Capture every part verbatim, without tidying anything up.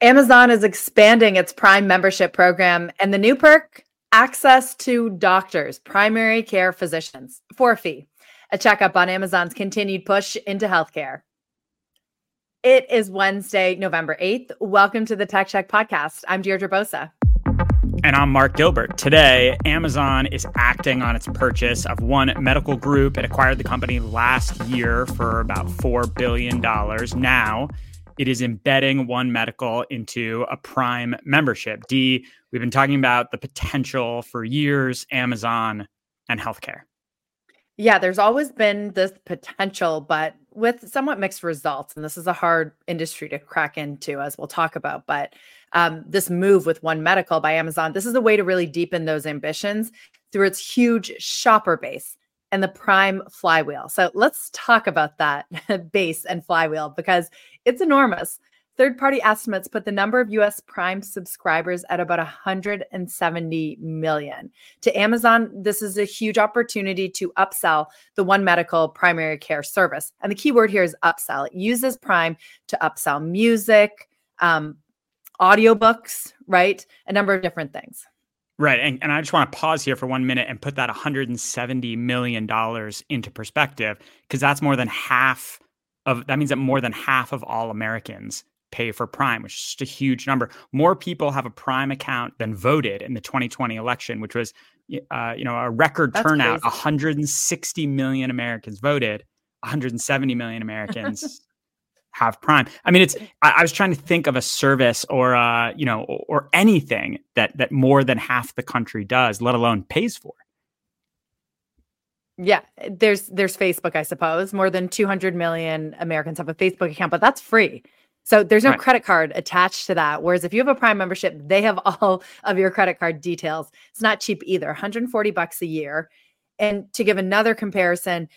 Amazon is expanding its Prime membership program, and the new perk, access to doctors, primary care physicians, for a fee. A checkup on Amazon's continued push into healthcare. It is Wednesday, November eighth. Welcome to the Tech Check Podcast. I'm Deirdre Bosa. And I'm Mark Gilbert. Today, Amazon is acting on its purchase of One Medical Group. It acquired the company last year for about four billion dollars. Now, it is embedding One Medical into a Prime membership. D, we've been talking about the potential for years, Amazon and healthcare. Yeah, there's always been this potential, but with somewhat mixed results. And this is a hard industry to crack into, as we'll talk about. But um, this move with One Medical by Amazon, this is a way to really deepen those ambitions through its huge shopper base and the Prime flywheel. So let's talk about that base and flywheel, because it's enormous. Third-party estimates put the number of U S Prime subscribers at about one hundred seventy million. To Amazon, this is a huge opportunity to upsell the One Medical primary care service. And the key word here is upsell. It uses Prime to upsell music, um, audiobooks, right? A number of different things. Right. And, and I just want to pause here for one minute and put that one hundred seventy million dollars into perspective, because that's more than half of, that means that more than half of all Americans pay for Prime, which is just a huge number. More people have a Prime account than voted in the twenty twenty election, which was, uh, you know, a record that's turnout. Crazy. one hundred sixty million Americans voted, one hundred seventy million Americans have Prime. I mean, it's, I, I was trying to think of a service or, uh, you know, or, or anything that, that more than half the country does, let alone pays for. Yeah. There's, there's Facebook, I suppose. More than two hundred million Americans have a Facebook account, but that's free. So there's no right. credit card attached to that. Whereas if you have a Prime membership, they have all of your credit card details. It's not cheap either. one hundred forty bucks a year. And to give another comparison,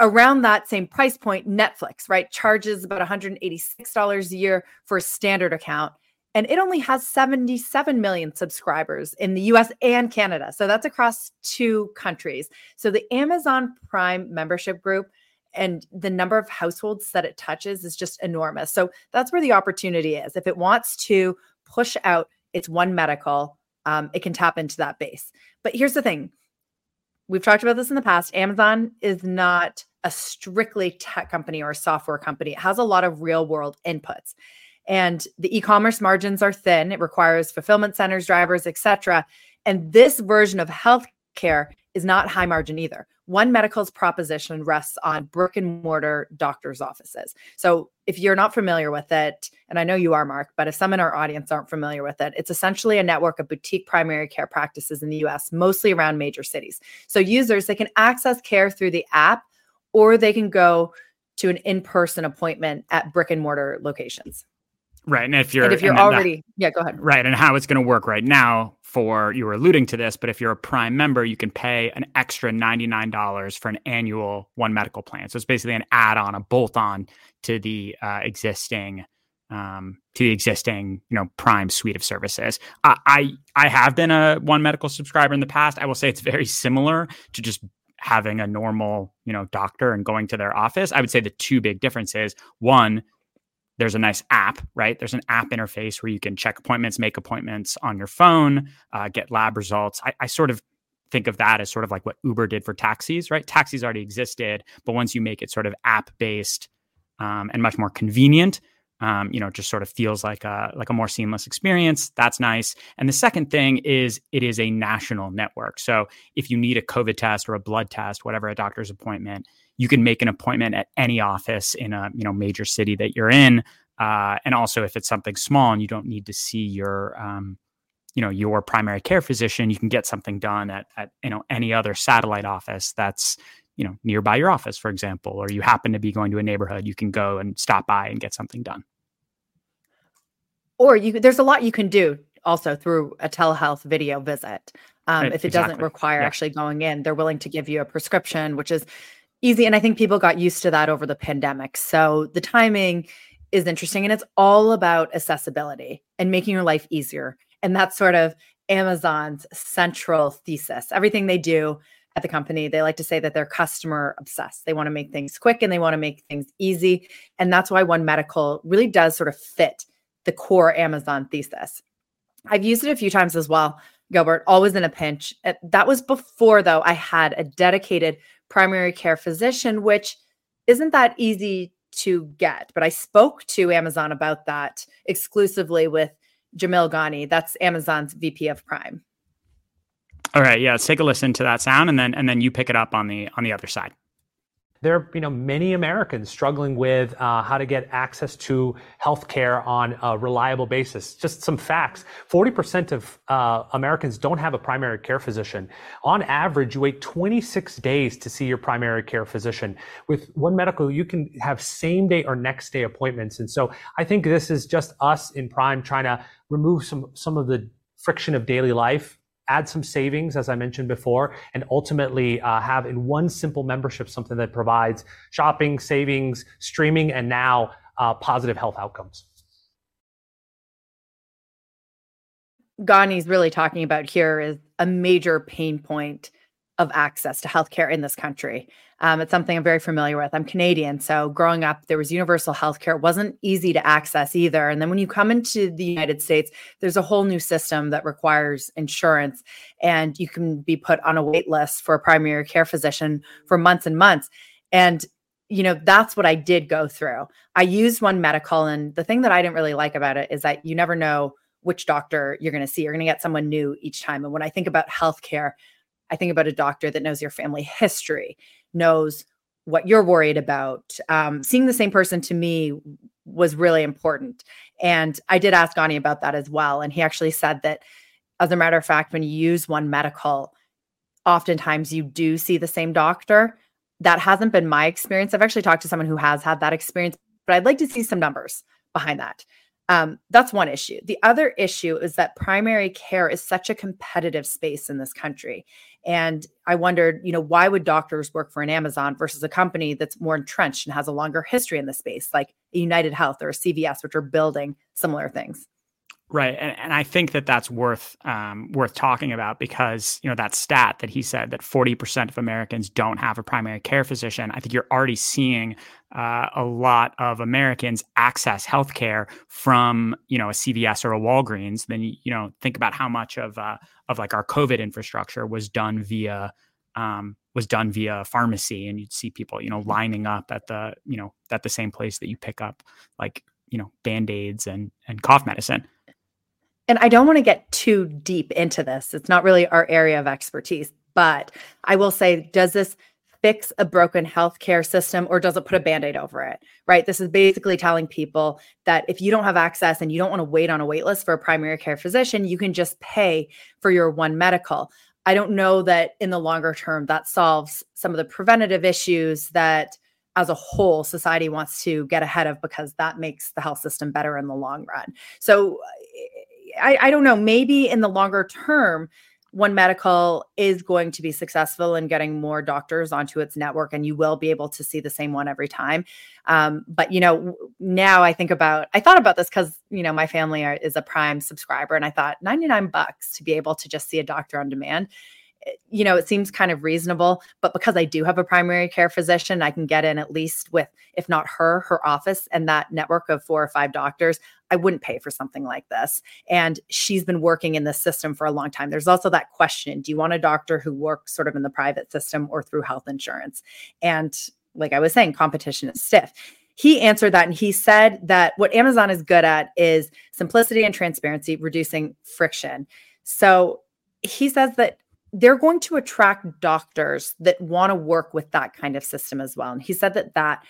around that same price point, Netflix, right, charges about one hundred eighty-six dollars a year for a standard account. And it only has seventy-seven million subscribers in the U S and Canada. So that's across two countries. So the Amazon Prime membership group and the number of households that it touches is just enormous. So that's where the opportunity is. If it wants to push out its One Medical, um, it can tap into that base. But here's the thing. We've talked about this in the past. Amazon is not a strictly tech company or a software company. It has a lot of real world inputs, and the e-commerce margins are thin. It requires fulfillment centers, drivers, et cetera. And this version of healthcare is not high margin either. One Medical's proposition rests on brick and mortar doctor's offices. So if you're not familiar with it, and I know you are, Mark, but if some in our audience aren't familiar with it, it's essentially a network of boutique primary care practices in the U S, mostly around major cities. So users, they can access care through the app, or they can go to an in-person appointment at brick and mortar locations. Right. And if you're, and if you're and already, that, yeah, go ahead. Right. And how it's going to work right now for, you were alluding to this, but if you're a Prime member, you can pay an extra ninety-nine dollars for an annual One Medical plan. So it's basically an add-on, a bolt-on to the uh, existing, um, to the existing, you know, Prime suite of services. Uh, I, I have been a One Medical subscriber in the past. I will say it's very similar to just having a normal, you know, doctor and going to their office. I would say the two big differences. One, there's a nice app, right? There's an app interface where you can check appointments, make appointments on your phone, uh, get lab results. I, I sort of think of that as sort of like what Uber did for taxis, right? Taxis already existed, but once you make it sort of app-based um, and much more convenient, um, you know, it just sort of feels like a, like a more seamless experience. That's nice. And the second thing is it is a national network. So if you need a COVID test or a blood test, whatever, a doctor's appointment, you can make an appointment at any office in a, you know, major city that you're in. Uh, and also if it's something small and you don't need to see your, um, you know, your primary care physician, you can get something done at, at, you know, any other satellite office that's, you know, nearby your office, for example, or you happen to be going to a neighborhood, you can go and stop by and get something done. Or you, there's a lot you can do also through a telehealth video visit. Um, right, if it exactly. doesn't require yeah. actually going in, they're willing to give you a prescription, which is easy. And I think people got used to that over the pandemic. So the timing is interesting, and it's all about accessibility and making your life easier. And that's sort of Amazon's central thesis. Everything they do at the company, they like to say that they're customer obsessed. They want to make things quick and they want to make things easy. And that's why One Medical really does sort of fit the core Amazon thesis. I've used it a few times as well, Gilbert, always in a pinch. That was before, though, I had a dedicated primary care physician, which isn't that easy to get. But I spoke to Amazon about that exclusively with Jamil Ghani. That's Amazon's V P of Prime. All right. Yeah. Let's take a listen to that sound, and then and then you pick it up on the on the other side. There are, you know, many Americans struggling with uh, how to get access to healthcare on a reliable basis. Just some facts. forty percent of uh, Americans don't have a primary care physician. On average, you wait twenty-six days to see your primary care physician. With One Medical, you can have same day or next day appointments. And so I think this is just us in Prime trying to remove some, some of the friction of daily life, add some savings, as I mentioned before, and ultimately uh, have in one simple membership something that provides shopping, savings, streaming, and now uh, positive health outcomes. Ghani's really talking about here is a major pain point of access to healthcare in this country. Um, it's something I'm very familiar with. I'm Canadian, so growing up, there was universal healthcare. It wasn't easy to access either. And then when you come into the United States, there's a whole new system that requires insurance, and you can be put on a wait list for a primary care physician for months and months. And you know, that's what I did go through. I used One Medical, and the thing that I didn't really like about it is that you never know which doctor you're going to see. You're going to get someone new each time. And when I think about healthcare, I think about a doctor that knows your family history, knows what you're worried about. Um, seeing the same person to me was really important. And I did ask Ghani about that as well. And he actually said that, as a matter of fact, when you use One Medical, oftentimes you do see the same doctor. That hasn't been my experience. I've actually talked to someone who has had that experience, but I'd like to see some numbers behind that. Um, that's one issue. The other issue is that primary care is such a competitive space in this country. And I wondered, you know, why would doctors work for an Amazon versus a company that's more entrenched and has a longer history in the space, like UnitedHealth or C V S, which are building similar things. Right. And, and I think that that's worth um, worth talking about, because, you know, that stat that he said that forty percent of Americans don't have a primary care physician. I think you're already seeing uh, a lot of Americans access healthcare from, you know, a C V S or a Walgreens. Then, you know, think about how much of uh, of like our COVID infrastructure was done via um, was done via pharmacy. And you'd see people, you know, lining up at the, you know, at the same place that you pick up, like, you know, Band-Aids and and cough medicine. And I don't want to get too deep into this. It's not really our area of expertise, but I will say, does this fix a broken healthcare system, or does it put a Band-Aid over it, right? This is basically telling people that if you don't have access and you don't want to wait on a wait list for a primary care physician, you can just pay for your One Medical. I don't know that in the longer term that solves some of the preventative issues that as a whole society wants to get ahead of, because that makes the health system better in the long run. So I, I don't know, maybe in the longer term, One Medical is going to be successful in getting more doctors onto its network, and you will be able to see the same one every time. Um, but, you know, now I think about, I thought about this because, you know, my family are, is a Prime subscriber, and I thought ninety-nine bucks to be able to just see a doctor on demand. You know, it seems kind of reasonable, but because I do have a primary care physician, I can get in at least with, if not her, her office and that network of four or five doctors. I wouldn't pay for something like this. And she's been working in this system for a long time. There's also that question, do you want a doctor who works sort of in the private system or through health insurance? And like I was saying, competition is stiff. He answered that, and he said that what Amazon is good at is simplicity and transparency, reducing friction. So he says that they're going to attract doctors that want to work with that kind of system as well. And he said that that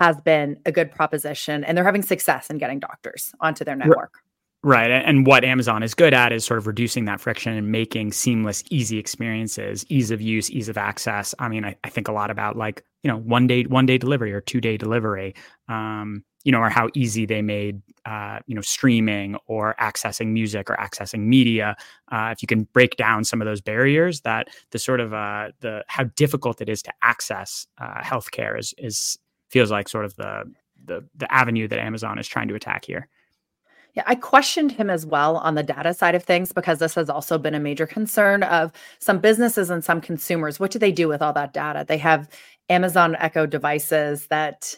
has been a good proposition, and they're having success in getting doctors onto their network. Right. And what Amazon is good at is sort of reducing that friction and making seamless, easy experiences, ease of use, ease of access. I mean, I, I think a lot about, like, you know, one day, one day delivery or two day delivery. Um, you know, or how easy they made, uh, you know, streaming or accessing music or accessing media. Uh, if you can break down some of those barriers, that the sort of uh, the how difficult it is to access uh, healthcare is is feels like sort of the the the avenue that Amazon is trying to attack here. Yeah, I questioned him as well on the data side of things, because this has also been a major concern of some businesses and some consumers. What do they do with all that data? They have Amazon Echo devices that,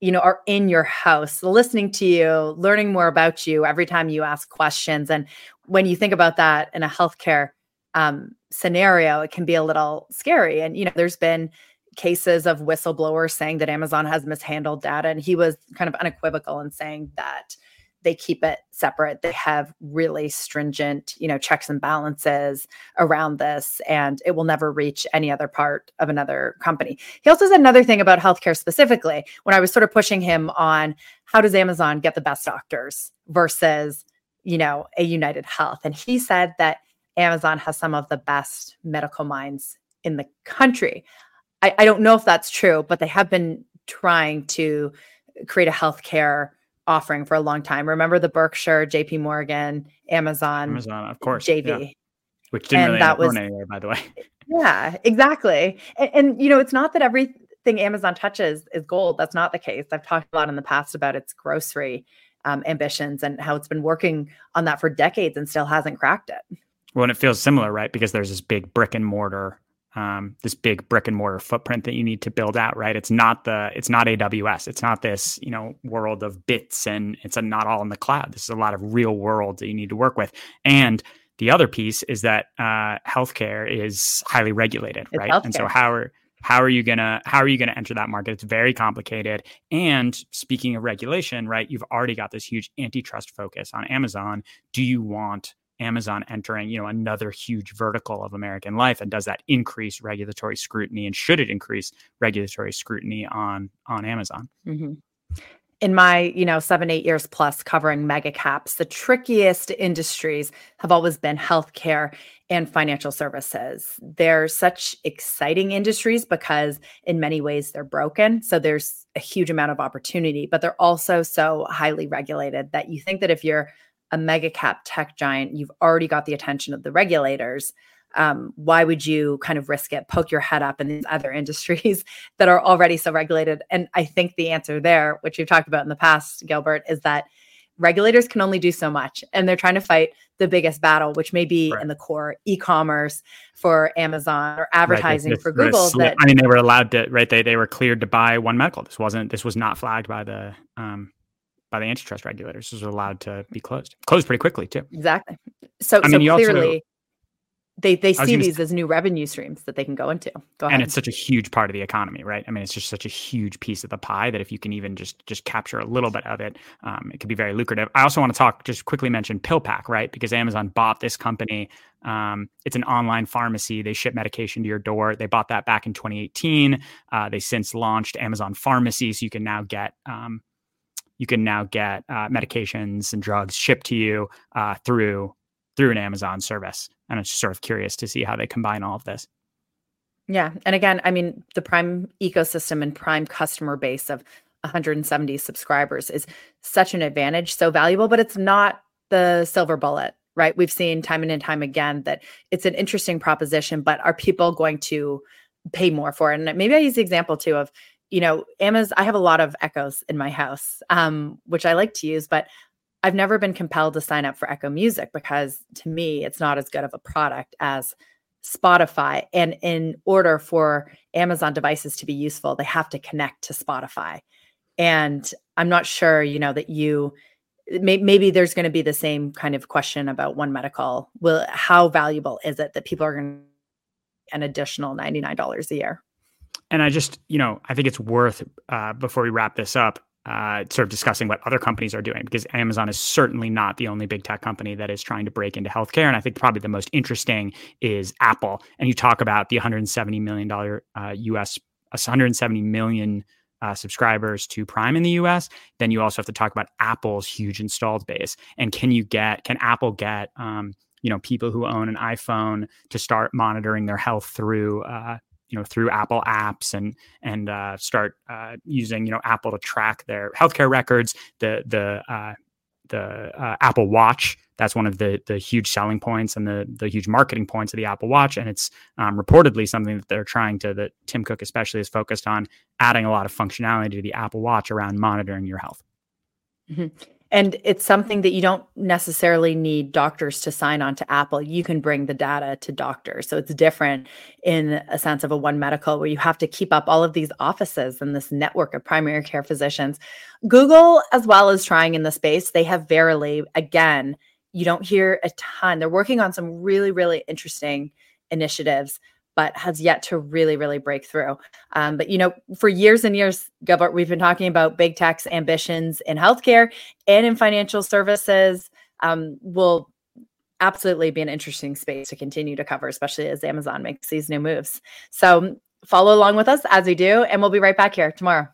you know, are in your house, listening to you, learning more about you every time you ask questions. And when you think about that in a healthcare um, scenario, it can be a little scary. And, you know, there's been cases of whistleblowers saying that Amazon has mishandled data. And he was kind of unequivocal in saying that they keep it separate. They have really stringent, you know, checks and balances around this, and it will never reach any other part of another company. He also said another thing about healthcare specifically, when I was sort of pushing him on how does Amazon get the best doctors versus, you know, a UnitedHealth. And he said that Amazon has some of the best medical minds in the country. I, I don't know if that's true, but they have been trying to create a healthcare offering for a long time. Remember the Berkshire, J P. Morgan, Amazon, Amazon, of course, J V, yeah. Which didn't and really that was anywhere, by the way. Yeah, exactly. And, and you know, it's not that everything Amazon touches is gold. That's not the case. I've talked a lot in the past about its grocery um, ambitions and how it's been working on that for decades and still hasn't cracked it. Well, and it feels similar, right? Because there's this big brick and mortar. Um, this big brick and mortar footprint that you need to build out, right? It's not the, it's not A W S. It's not this, you know, world of bits, and it's a, not all in the cloud. This is a lot of real world that you need to work with. And the other piece is that uh, healthcare is highly regulated, it's right? Healthcare. And so how are how are you gonna how are you gonna enter that market? It's very complicated. And speaking of regulation, right? You've already got this huge antitrust focus on Amazon. Do you want Amazon entering, you know, another huge vertical of American life? And does that increase regulatory scrutiny? And should it increase regulatory scrutiny on, on Amazon? Mm-hmm. In my, you know, seven, eight years plus covering mega caps, the trickiest industries have always been healthcare and financial services. They're such exciting industries because in many ways they're broken. So there's a huge amount of opportunity, but they're also so highly regulated that you think that if you're a mega cap tech giant, you've already got the attention of the regulators. Um, why would you kind of risk it, poke your head up in these other industries that are already so regulated? And I think the answer there, which we've talked about in the past, Gilbert, is that regulators can only do so much. And they're trying to fight the biggest battle, which may be right. in the core e-commerce for Amazon or advertising right. for Google. Sli- that- I mean, they were allowed to, right? They they were cleared to buy One Medical. This wasn't, this was not flagged by the... Um... by the antitrust regulators. This was allowed to be closed. Closed pretty quickly too. Exactly. So, I mean, so clearly also, they, they see these say, as new revenue streams that they can go into. Go ahead. And it's such a huge part of the economy, right? I mean, it's just such a huge piece of the pie that if you can even just, just capture a little bit of it, um, it could be very lucrative. I also want to talk, just quickly mention PillPack, right? Because Amazon bought this company. Um, it's an online pharmacy. They ship medication to your door. They bought that back in twenty eighteen. Uh, they since launched Amazon Pharmacy. So you can now get, um, You can now get uh, medications and drugs shipped to you uh, through through an Amazon service. And I'm just sort of curious to see how they combine all of this. Yeah. And again, I mean, the Prime ecosystem and Prime customer base of one hundred seventy subscribers is such an advantage, so valuable, but it's not the silver bullet, right? We've seen time and time again that it's an interesting proposition, but are people going to pay more for it? And maybe I use the example too of, you know, Amazon, I have a lot of Echoes in my house, um, which I like to use, but I've never been compelled to sign up for Echo Music because to me, it's not as good of a product as Spotify. And in order for Amazon devices to be useful, they have to connect to Spotify. And I'm not sure, you know, that you, may, maybe there's going to be the same kind of question about One Medical. Well, how valuable is it that people are going to pay an additional ninety-nine dollars a year? And I just, you know, I think it's worth, uh, before we wrap this up, uh, sort of discussing what other companies are doing, because Amazon is certainly not the only big tech company that is trying to break into healthcare. And I think probably the most interesting is Apple. And you talk about the one hundred seventy million dollars uh, U S, one hundred seventy million uh, subscribers to Prime in the U S. Then you also have to talk about Apple's huge installed base. And can you get, can Apple get, um, you know, people who own an iPhone to start monitoring their health through, uh, you know, through Apple apps and, and uh, start uh, using, you know, Apple to track their healthcare records, the, the, uh, the uh, Apple Watch. That's one of the the huge selling points and the the huge marketing points of the Apple Watch. And it's um, reportedly something that they're trying to, that Tim Cook especially is focused on, adding a lot of functionality to the Apple Watch around monitoring your health. Mm-hmm. And it's something that you don't necessarily need doctors to sign on to Apple. You can bring the data to doctors. So it's different in a sense of a One Medical, where you have to keep up all of these offices and this network of primary care physicians. Google, as well, is trying in the space. They have Verily. Again, you don't hear a ton. They're working on some really, really interesting initiatives, but has yet to really, really break through. Um, but, you know, for years and years, Gilbert, we've been talking about big tech's ambitions in healthcare and in financial services. Um, will absolutely be an interesting space to continue to cover, especially as Amazon makes these new moves. So follow along with us as we do, and we'll be right back here tomorrow.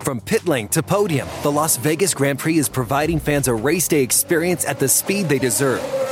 From pit lane to podium, the Las Vegas Grand Prix is providing fans a race day experience at the speed they deserve.